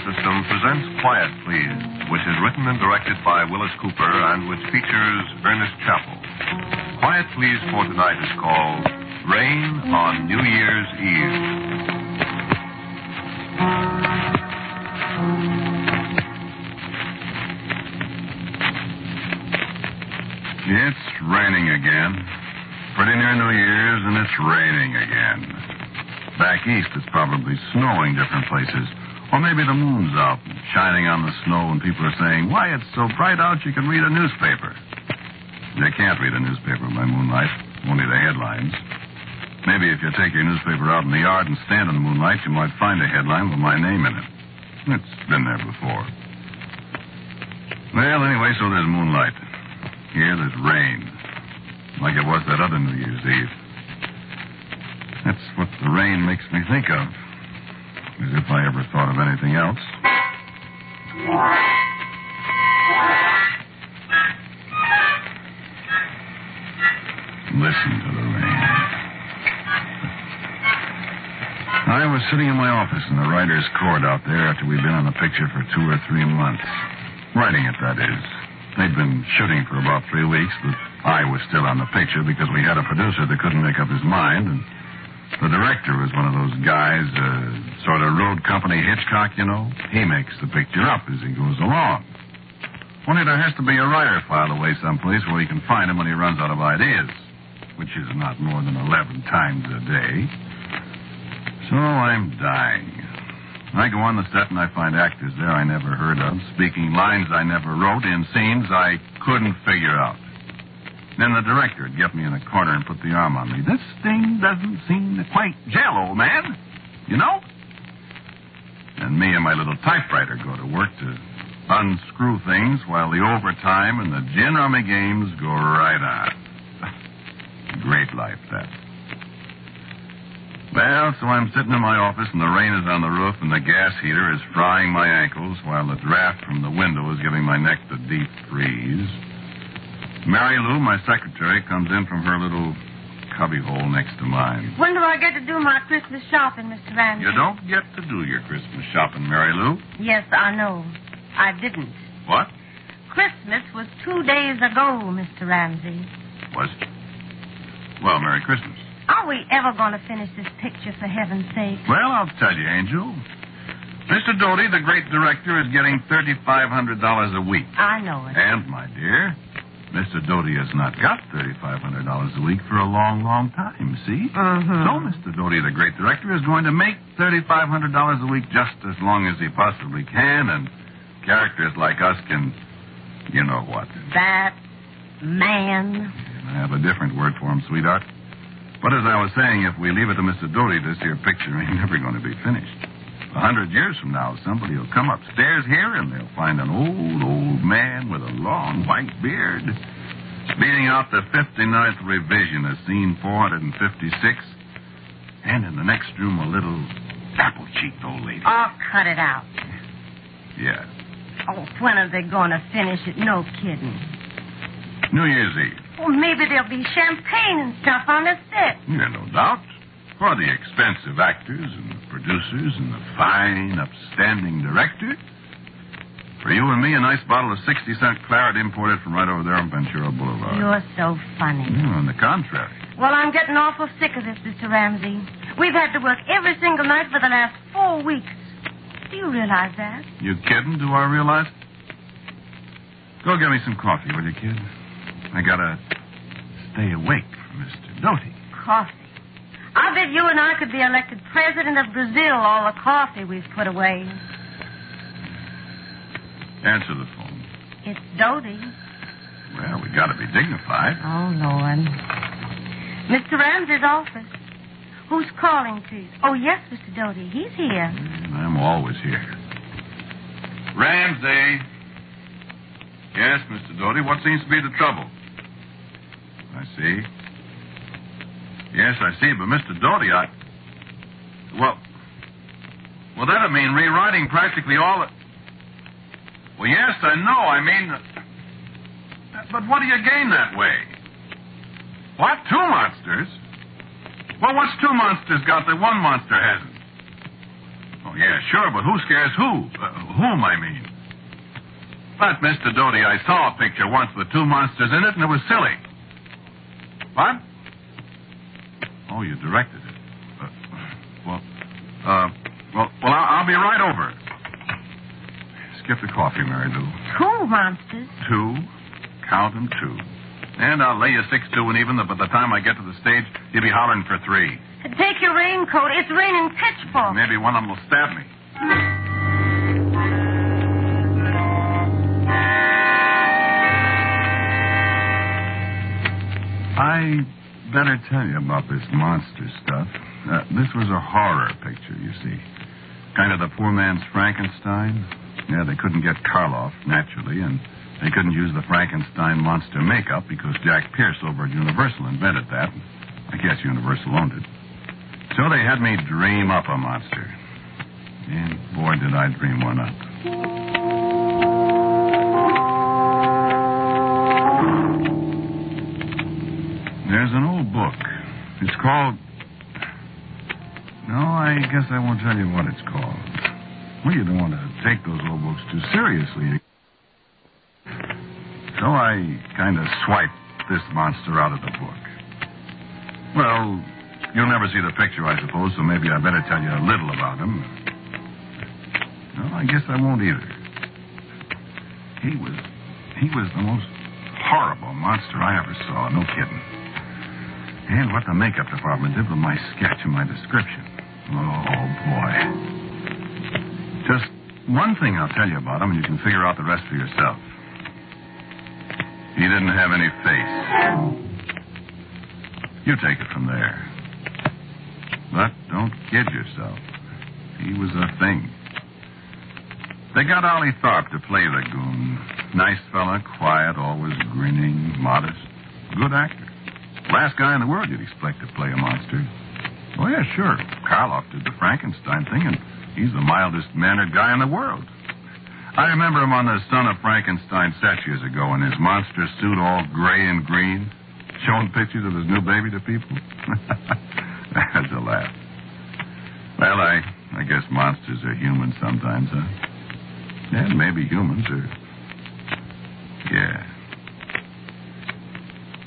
System presents Quiet, Please, which is written and directed by Willis Cooper and which features Ernest Chappell. Quiet, Please for tonight is called Rain on New Year's Eve. It's raining again. Pretty near New Year's, and it's raining again. Back east, it's probably snowing different places. Or maybe the moon's out, shining on the snow, and people are saying, why, it's so bright out you can read a newspaper. They can't read a newspaper by moonlight, only the headlines. Maybe if you take your newspaper out in the yard and stand in the moonlight, you might find a headline with my name in it. It's been there before. Well, anyway, so there's moonlight. Here there's rain, like it was that other New Year's Eve. That's what the rain makes me think of. As if I ever thought of anything else. Listen to the rain. I was sitting in my office in the writer's court out there after we'd been on the picture for 2 or 3 months. Writing it, that is. They'd been shooting for about 3 weeks, but I was still on the picture because we had a producer that couldn't make up his mind, and the director was one of those guys, sort of road company Hitchcock, you know. He makes the picture up as he goes along. Only there has to be a writer filed away someplace where he can find him when he runs out of ideas, which is not more than 11 times a day. So I'm dying. I go on the set and I find actors there I never heard of, speaking lines I never wrote in scenes I couldn't figure out. Then the director would get me in a corner and put the arm on me. This thing doesn't seem to quite gel, old man. You know? And me and my little typewriter go to work to unscrew things while the overtime and the gin rummy games go right on. Great life, that. Well, so I'm sitting in my office and the rain is on the roof and the gas heater is frying my ankles while the draft from the window is giving my neck the deep freeze. Mary Lou, my secretary, comes in from her little cubbyhole next to mine. When do I get to do my Christmas shopping, Mr. Van? You don't get to do your Christmas shopping, Mary Lou. Yes, I know. I didn't. What? Christmas was 2 days ago, Mr. Ramsey. Was it? Well, Merry Christmas. Are we ever going to finish this picture, for heaven's sake? Well, I'll tell you, Angel. Mr. Doty, the great director, is getting $3,500 a week. I know it. And, my dear, Mr. Doty has not got $3,500 a week for a long, long time, see? Mm-hmm. So Mr. Doty, the great director, is going to make $3,500 a week just as long as he possibly can, and characters like us can, you know what. That man. I have a different word for him, sweetheart. But as I was saying, if we leave it to Mr. Doty, this here picture ain't never going to be finished. 100 years from now, somebody will come upstairs here and they'll find an old man with a long white beard speeding out the 59th revision of scene 456, and in the next room, a little apple-cheeked old lady. Oh, cut it out. Yeah. Oh, when are they going to finish it? No kidding. New Year's Eve. Well, maybe there'll be champagne and stuff on the set. Yeah, no doubt. For the expensive actors and the producers and the fine, upstanding director. For you and me, a nice bottle of 60-cent claret imported from right over there on Ventura Boulevard. You're so funny. On the contrary. Well, I'm getting awful sick of this, Mr. Ramsey. We've had to work every single night for the last 4 weeks. Do you realize that? You kidding? Do I realize it? Go get me some coffee, will you, kid? I gotta stay awake from Mr. Doty. Coffee? I bet you and I could be elected president of Brazil, all the coffee we've put away. Answer the phone. It's Doty. Well, we got to be dignified. Oh, Lord. Mr. Ramsey's office. Who's calling, please? Oh, yes, Mr. Doty. He's here. I'm always here. Ramsey. Yes, Mr. Doty. What seems to be the trouble? I see. Yes, I see. But, Mr. Doty, I... Well, that'd mean rewriting practically all of... Well, yes, I know. I mean... But what do you gain that way? What? 2 monsters? Well, what's 2 monsters got that 1 monster hasn't? Oh, yeah, sure, but who scares who? Whom, I mean. But, Mr. Doty, I saw a picture once with 2 monsters in it, and it was silly. What? Oh, you directed it. Well, I'll be right over. Skip the coffee, Mary Lou. 2 monsters? 2. Count them 2. And I'll lay you 6-2 and even, by the time I get to the stage, you'll be hollering for 3. Take your raincoat. It's raining pitchforks. Maybe one of them will stab me. I better tell you about this monster stuff. This was a horror picture, you see. Kind of the poor man's Frankenstein. Yeah, they couldn't get Karloff, naturally, and they couldn't use the Frankenstein monster makeup because Jack Pierce over at Universal invented that. I guess Universal owned it. So they had me dream up a monster. And boy, did I dream one up. There's an old book. It's called... No, I guess I won't tell you what it's called. Well, you don't want to take those old books too seriously. So I kind of swiped this monster out of the book. Well, you'll never see the picture, I suppose, so maybe I better tell you a little about him. No, I guess I won't either. He was the most horrible monster I ever saw, no kidding. And what the makeup department did with my sketch and my description. Oh, boy. Just one thing I'll tell you about him, and you can figure out the rest for yourself. He didn't have any face. You take it from there. But don't kid yourself. He was a thing. They got Ollie Thorpe to play the goon. Nice fella, quiet, always grinning, modest. Good actor. Last guy in the world you'd expect to play a monster. Oh, yeah, sure. Karloff did the Frankenstein thing, and he's the mildest-mannered guy in the world. I remember him on the Son of Frankenstein set years ago in his monster suit, all gray and green, showing pictures of his new baby to people. That's a laugh. Well, I guess monsters are human sometimes, huh? And maybe humans are... Yeah.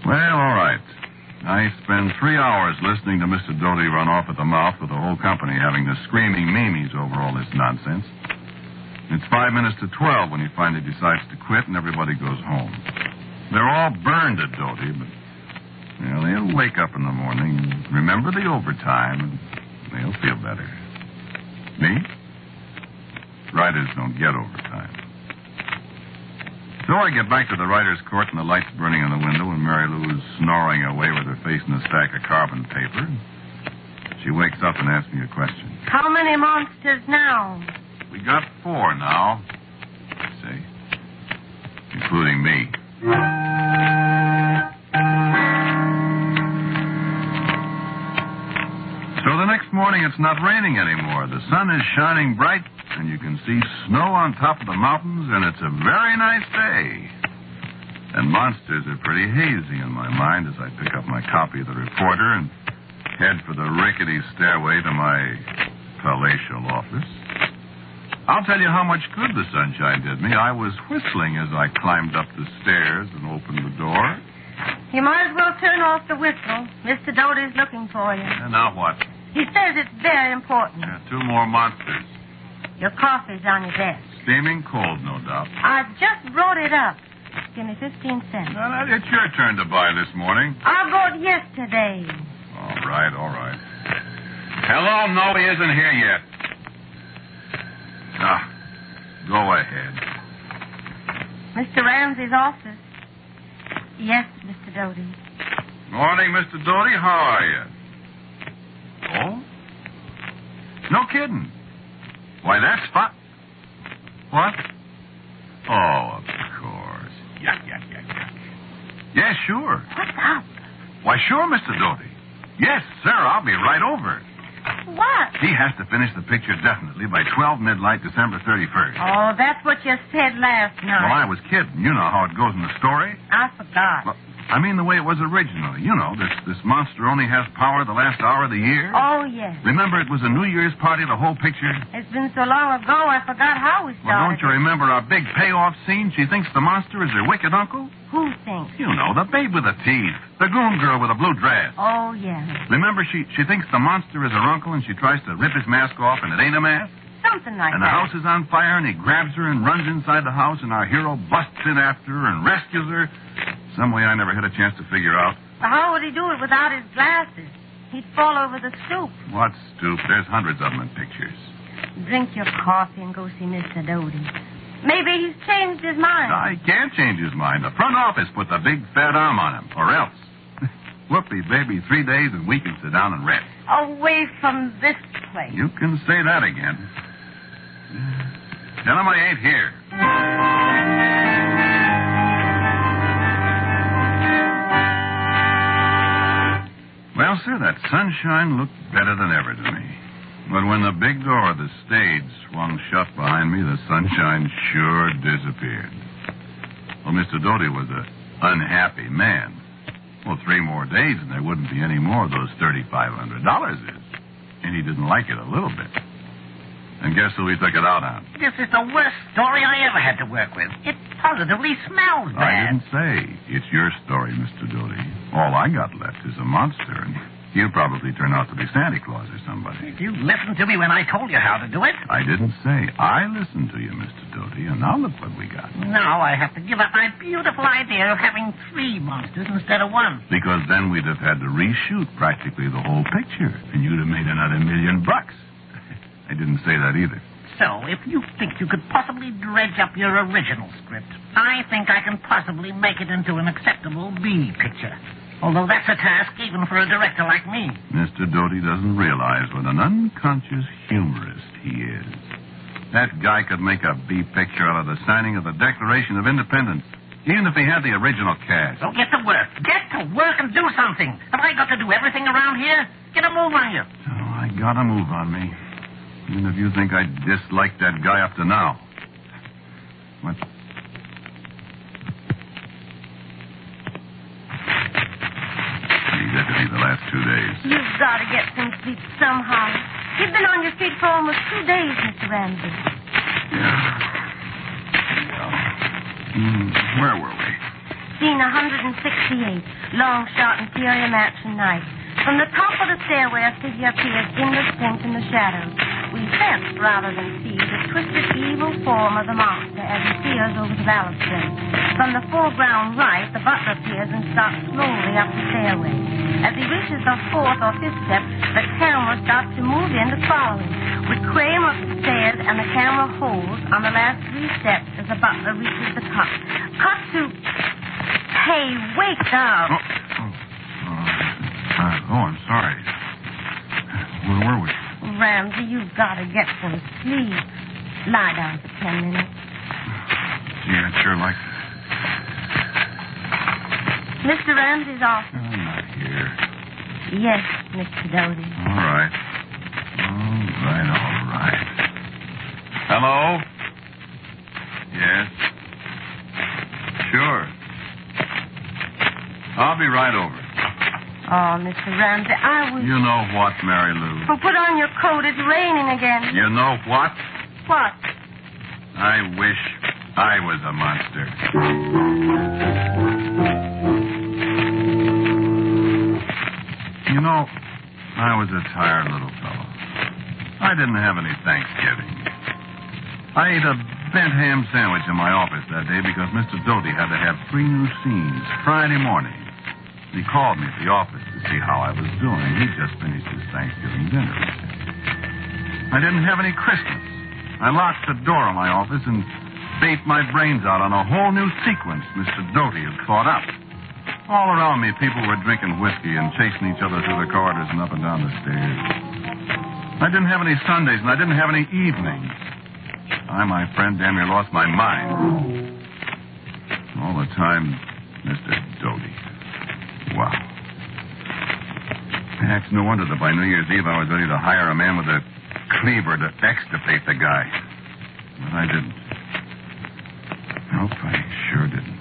Well, all right. I spend 3 hours listening to Mr. Doty run off at the mouth with the whole company having the screaming memes over all this nonsense. It's 5 minutes to 12 when he finally decides to quit and everybody goes home. They're all burned at Doty, but well, they'll wake up in the morning and remember the overtime and they'll feel better. Me? Writers don't get overtime. So I get back to the writer's court and the light's burning in the window and Mary Lou's snoring away with her face in a stack of carbon paper. She wakes up and asks me a question. How many monsters now? We got 4 now, say, including me. So the next morning it's not raining anymore. The sun is shining bright. And you can see snow on top of the mountains, and it's a very nice day. And monsters are pretty hazy in my mind as I pick up my copy of the reporter and head for the rickety stairway to my palatial office. I'll tell you how much good the sunshine did me. I was whistling as I climbed up the stairs and opened the door. You might as well turn off the whistle. Mr. Doty's looking for you. And now what? He says it's very important. Yeah, 2 more monsters. Your coffee's on your desk. Steaming cold, no doubt. I just brought it up. Give me 15 cents. Well, it's your turn to buy this morning. I bought yesterday. All right. Hello, no, he isn't here yet. Ah, go ahead. Mr. Ramsey's office. Yes, Mr. Doty. Morning, Mr. Doty. How are you? Oh? No kidding. Why, that's fun. What? Oh, of course. Yuck, yuck, yuck, yuck. Yeah, sure. What's up? Why, sure, Mr. Doty. Yes, sir, I'll be right over. What? He has to finish the picture definitely by 12 midnight, December 31st. Oh, that's what you said last night. Well, I was kidding. You know how it goes in the story. I forgot. Well, I mean the way it was originally. You know, this monster only has power the last hour of the year. Oh, yes. Remember, it was a New Year's party, the whole picture? It's been so long ago, I forgot how we started. Well, don't you remember our big payoff scene? She thinks the monster is her wicked uncle? Who thinks? You know, the babe with the teeth. The goon girl with a blue dress. Oh, yes. Remember, she thinks the monster is her uncle, and she tries to rip his mask off, and it ain't a mask? Something like that. And the house is on fire, and he grabs her and runs inside the house, and our hero busts in after her and rescues her. Some way I never had a chance to figure out. Well, how would he do it without his glasses? He'd fall over the stoop. What stoop? There's hundreds of them in pictures. Drink your coffee and go see Mr. Doty. Maybe he's changed his mind. I can't change his mind. The front office put the big fat arm on him, or else. Whoopee, baby, 3 days and we can sit down and rest. Away from this place. You can say that again. Tell him I ain't here. Well, sir, that sunshine looked better than ever to me. But when the big door of the stage swung shut behind me, the sunshine sure disappeared. Well, Mr. Doty was an unhappy man. Well, 3 more days and there wouldn't be any more of those $3,500 is. And he didn't like it a little bit. And guess who he took it out on? This is the worst story I ever had to work with. It positively smells bad. I didn't say it's your story, Mr. Doty. All I got left is a monster, and he'll probably turn out to be Santa Claus or somebody. Did you listen to me when I told you how to do it? I didn't say. I listened to you, Mr. Doty, and now look what we got. Now I have to give up my beautiful idea of having 3 monsters instead of 1. Because then we'd have had to reshoot practically the whole picture, and you'd have made another $1,000,000. I didn't say that either. So, if you think you could possibly dredge up your original script, I think I can possibly make it into an acceptable B picture. Although that's a task even for a director like me. Mr. Doty doesn't realize what an unconscious humorist he is. That guy could make a B picture out of the signing of the Declaration of Independence, even if he had the original cast. So get to work. Get to work and do something. Have I got to do everything around here? Get a move on you. Oh, I got a move on me. Even if you think I disliked that guy up to now. What? He did to me the last 2 days. You've got to get some sleep somehow. You've been on your feet for almost 2 days, Mr. Ramsey. Yeah. Where were we? Scene 168. Long shot interior matching night. From the top of the stairway, a figure appears in the sink in the shadows. We sense rather than see the twisted evil form of the monster as he peers over the balustrade. From the foreground right, the butler appears and starts slowly up the stairway. As he reaches the 4th or 5th step, the camera starts to move in to follow him. We climb up the stairs and the camera holds on the last 3 steps as the butler reaches the top. Cut to... Hey, wake up! Oh, I'm sorry. Where were we? Ramsey, you've got to get some sleep. Lie down for 10 minutes. Gee, I'd sure like that. Mr. Ramsey's office. I'm not here. Yes, Mr. Doty. All right. Hello? Yes. Sure. I'll be right over. Oh, Mr. Ramsey, I was... You know what, Mary Lou? Well, put on your coat. It's raining again. You know what? What? I wish I was a monster. You know, I was a tired little fellow. I didn't have any Thanksgiving. I ate a bent ham sandwich in my office that day because Mr. Doty had to have 3 new scenes Friday morning. He called me at the office to see how I was doing. He just finished his Thanksgiving dinner. I didn't have any Christmas. I locked the door of my office and baked my brains out on a whole new sequence Mr. Doty had thought up. All around me, people were drinking whiskey and chasing each other through the corridors and up and down the stairs. I didn't have any Sundays, and I didn't have any evenings. I, my friend, damn near lost my mind. All the time, Mr. Doty. Wow. Heck, no wonder that by New Year's Eve I was ready to hire a man with a cleaver to extirpate the guy. But I didn't. Nope, I sure didn't.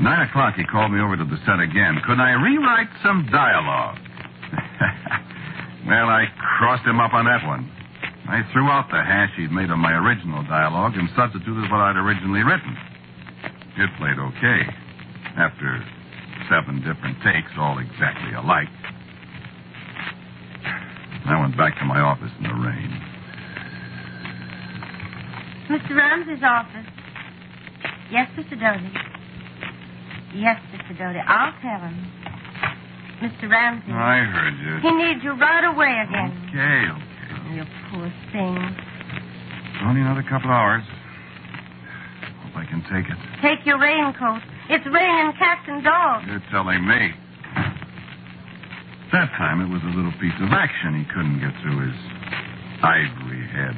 At 9:00, he called me over to the set again. Could I rewrite some dialogue? Well, I crossed him up on that one. I threw out the hash he'd made of my original dialogue and substituted what I'd originally written. It played okay. After 7 different takes, all exactly alike. I went back to my office in the rain. Mr. Ramsey's office. Yes, Mr. Doty. Yes, Mr. Doty. I'll tell him. Mr. Ramsey. I heard you. He needs you right away again. Okay. You poor thing. Only another couple hours. Hope I can take it. Take your raincoat. It's raining cats and dogs. You're telling me. That time it was a little piece of action he couldn't get through his ivory head.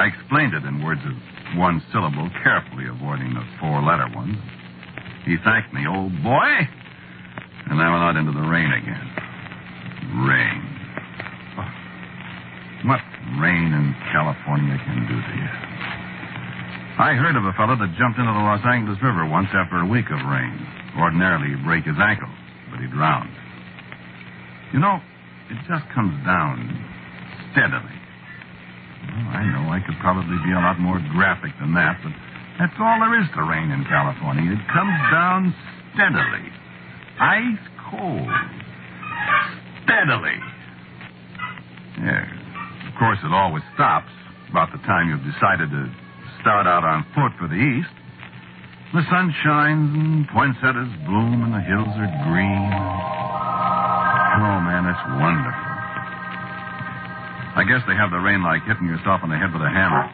I explained it in words of one syllable, carefully avoiding the 4-letter ones. He thanked me, old boy, and I went out into the rain again. Rain. Oh, what rain in California can do to you. I heard of a fellow that jumped into the Los Angeles River once after a week of rain. Ordinarily, he'd break his ankle, but he drowned. You know, it just comes down steadily. Well, I know I could probably be a lot more graphic than that, but that's all there is to rain in California. It comes down steadily. Ice cold. Steadily. Yeah. Of course, it always stops about the time you've decided to start out on foot for the east. The sun shines and poinsettias bloom and the hills are green. Oh, man, that's wonderful. I guess they have the rain like hitting yourself on the head with a hammer.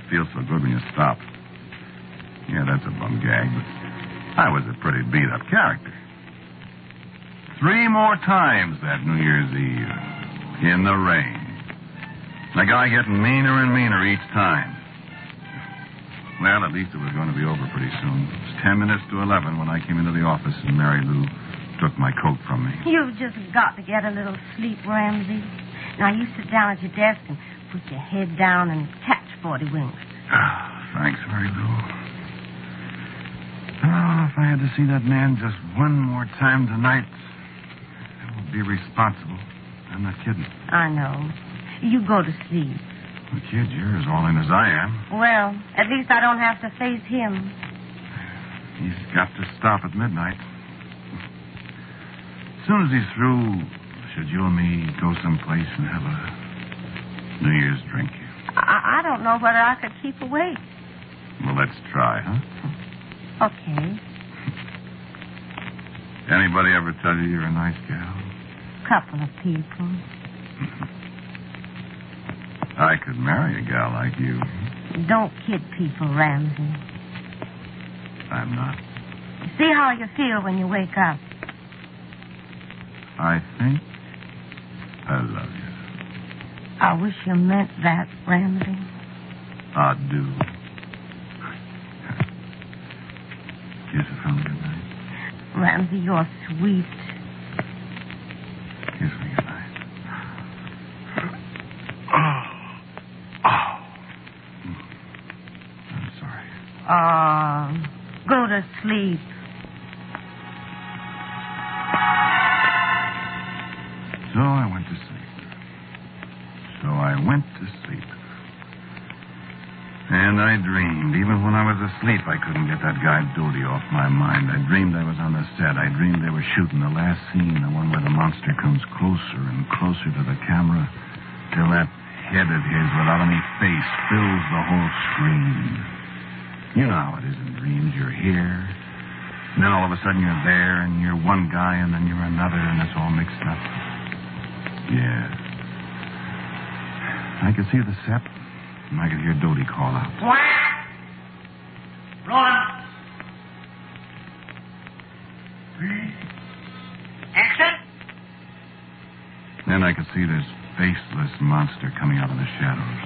It feels so good when you stop. Yeah, that's a bum gag, but I was a pretty beat-up character. 3 more times that New Year's Eve in the rain. The guy getting meaner and meaner each time. Well, at least it was going to be over pretty soon. It was 10 minutes to 11 when I came into the office and Mary Lou took my coat from me. You've just got to get a little sleep, Ramsey. Now, you sit down at your desk and put your head down and catch 40 winks. Thanks, Mary Lou. Oh, if I had to see that man just one more time tonight, I would be responsible. I'm not kidding. I know. You go to sleep. Well, kid, you're as all in as I am. Well, at least I don't have to face him. He's got to stop at midnight. As soon as he's through... should you and me go someplace and have a New Year's drink? I don't know whether I could keep awake. Well, let's try, huh? Okay. Anybody ever tell you you're a nice gal? Couple of people. I could marry a gal like you. Don't kid people, Ramsey. I'm not. See how you feel when you wake up. I think I love you. I wish you meant that, Ramsey. I do. Kiss a fellow good night. Ramsey, you're sweet. Kiss me good night. I'm sorry. Go to sleep. So I went to sleep. And I dreamed. Even when I was asleep, I couldn't get that guy Doty off my mind. I dreamed I was on the set. I dreamed they were shooting the last scene, the one where the monster comes closer and closer to the camera, till that head of his, without any face, fills the whole screen. You know how it is in dreams. You're here, and then all of a sudden you're there, and you're one guy, and then you're another, and it's all mixed up. Yeah. I could see the set, and I could hear Doty call out. Quiet! Run! Then I could see this faceless monster coming out of the shadows.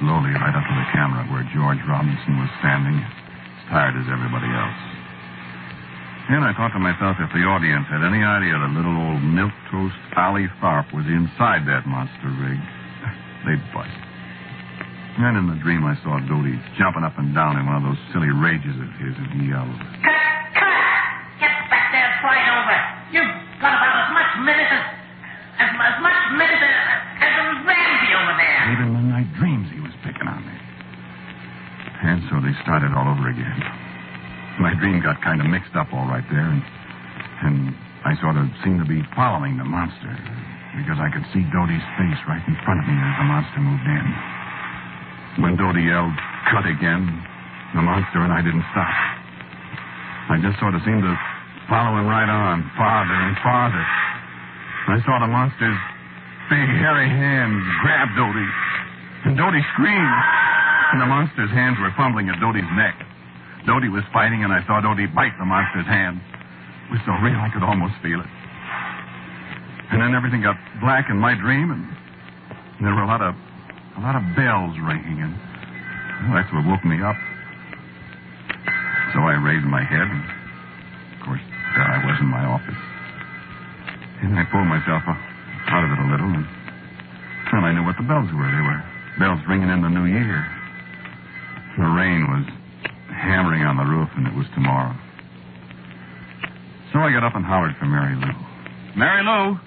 Slowly right up to the camera where George Robinson was standing, as tired as everybody else. Then I thought to myself, if the audience had any idea that little old milquetoast Ollie Thorpe was inside that monster rig, they'd bust. And in the dream, I saw Dodie jumping up and down in one of those silly rages of his, and he yelled, Come on! Get back there and fight over! You've got about as much medicine as a Ramsey over there! Even in my dreams, he was picking on me. And so they started all over again. My dream got kind of mixed up all right there, and I sort of seemed to be following the monster, because I could see Dodie's face right in front of me as the monster moved in. When Dodie yelled, cut again, the monster and I didn't stop. I just sort of seemed to follow him right on, farther and farther. I saw the monster's big, hairy hand grab Dodie, and Dodie screamed, and the monster's hands were fumbling at Dodie's neck. Dodie was fighting, and I saw Dodie bite the monster's hand. It was so real I could almost feel it. And then everything got black in my dream, and there were a lot of bells ringing, and that's what woke me up. So I raised my head, and of course, there I was in my office. And I pulled myself out of it a little, and then I knew what the bells were. They were bells ringing in the new year. The rain was hammering on the roof, and it was tomorrow. So I got up and hollered for Mary Lou. Mary Lou?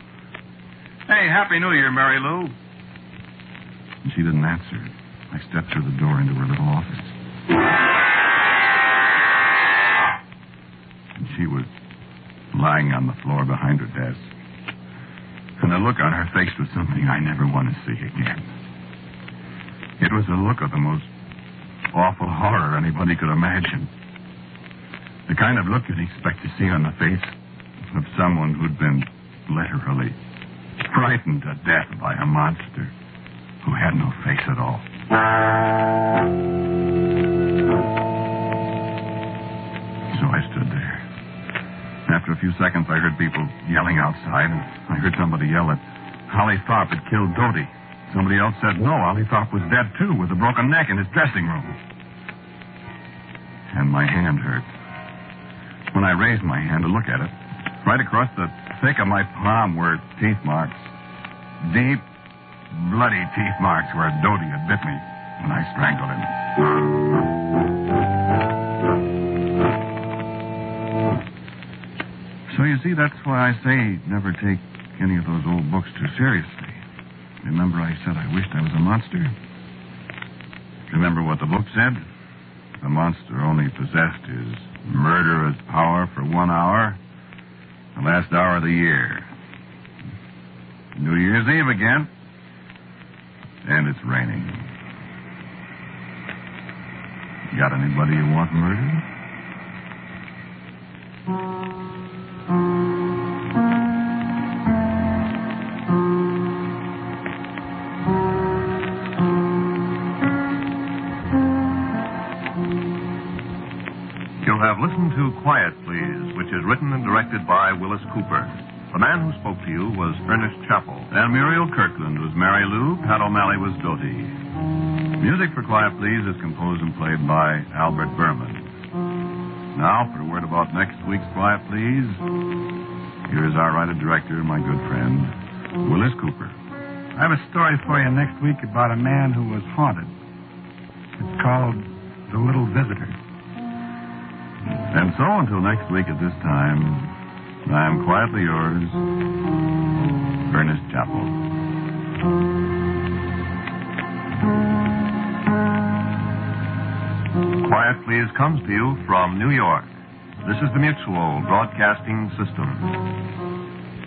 Hey, Happy New Year, Mary Lou. And she didn't answer. I stepped through the door into her little office. And she was lying on the floor behind her desk. And the look on her face was something I never want to see again. It was the look of the most awful horror anybody could imagine. The kind of look you'd expect to see on the face of someone who'd been literally frightened to death by a monster who had no face at all. So I stood there. After a few seconds, I heard people yelling outside, and I heard somebody yell that Ollie Thorpe had killed Dodie. Somebody else said, no, Ollie Thorpe was dead, too, with a broken neck in his dressing room. And my hand hurt. When I raised my hand to look at it, right across the thick of my palm were teeth marks. Deep, bloody teeth marks where Dodie had bit me when I strangled him. So you see, that's why I say never take any of those old books too seriously. Remember I said I wished I was a monster? Remember what the book said? The monster only possessed his murderous power for 1 hour, the last hour of the year. New Year's Eve again. And it's raining. Got anybody you want murdered? To Quiet, Please, which is written and directed by Willis Cooper. The man who spoke to you was Ernest Chappell, and Muriel Kirkland was Mary Lou, Pat O'Malley was Dodie. Music for Quiet, Please is composed and played by Albert Berman. Now, for a word about next week's Quiet, Please, here is our writer director, my good friend, Willis Cooper. I have a story for you next week about a man who was haunted. It's called The Little Visitor. And so, until next week at this time, I am quietly yours, Ernest Chappell. Quiet, Please comes to you from New York. This is the Mutual Broadcasting System.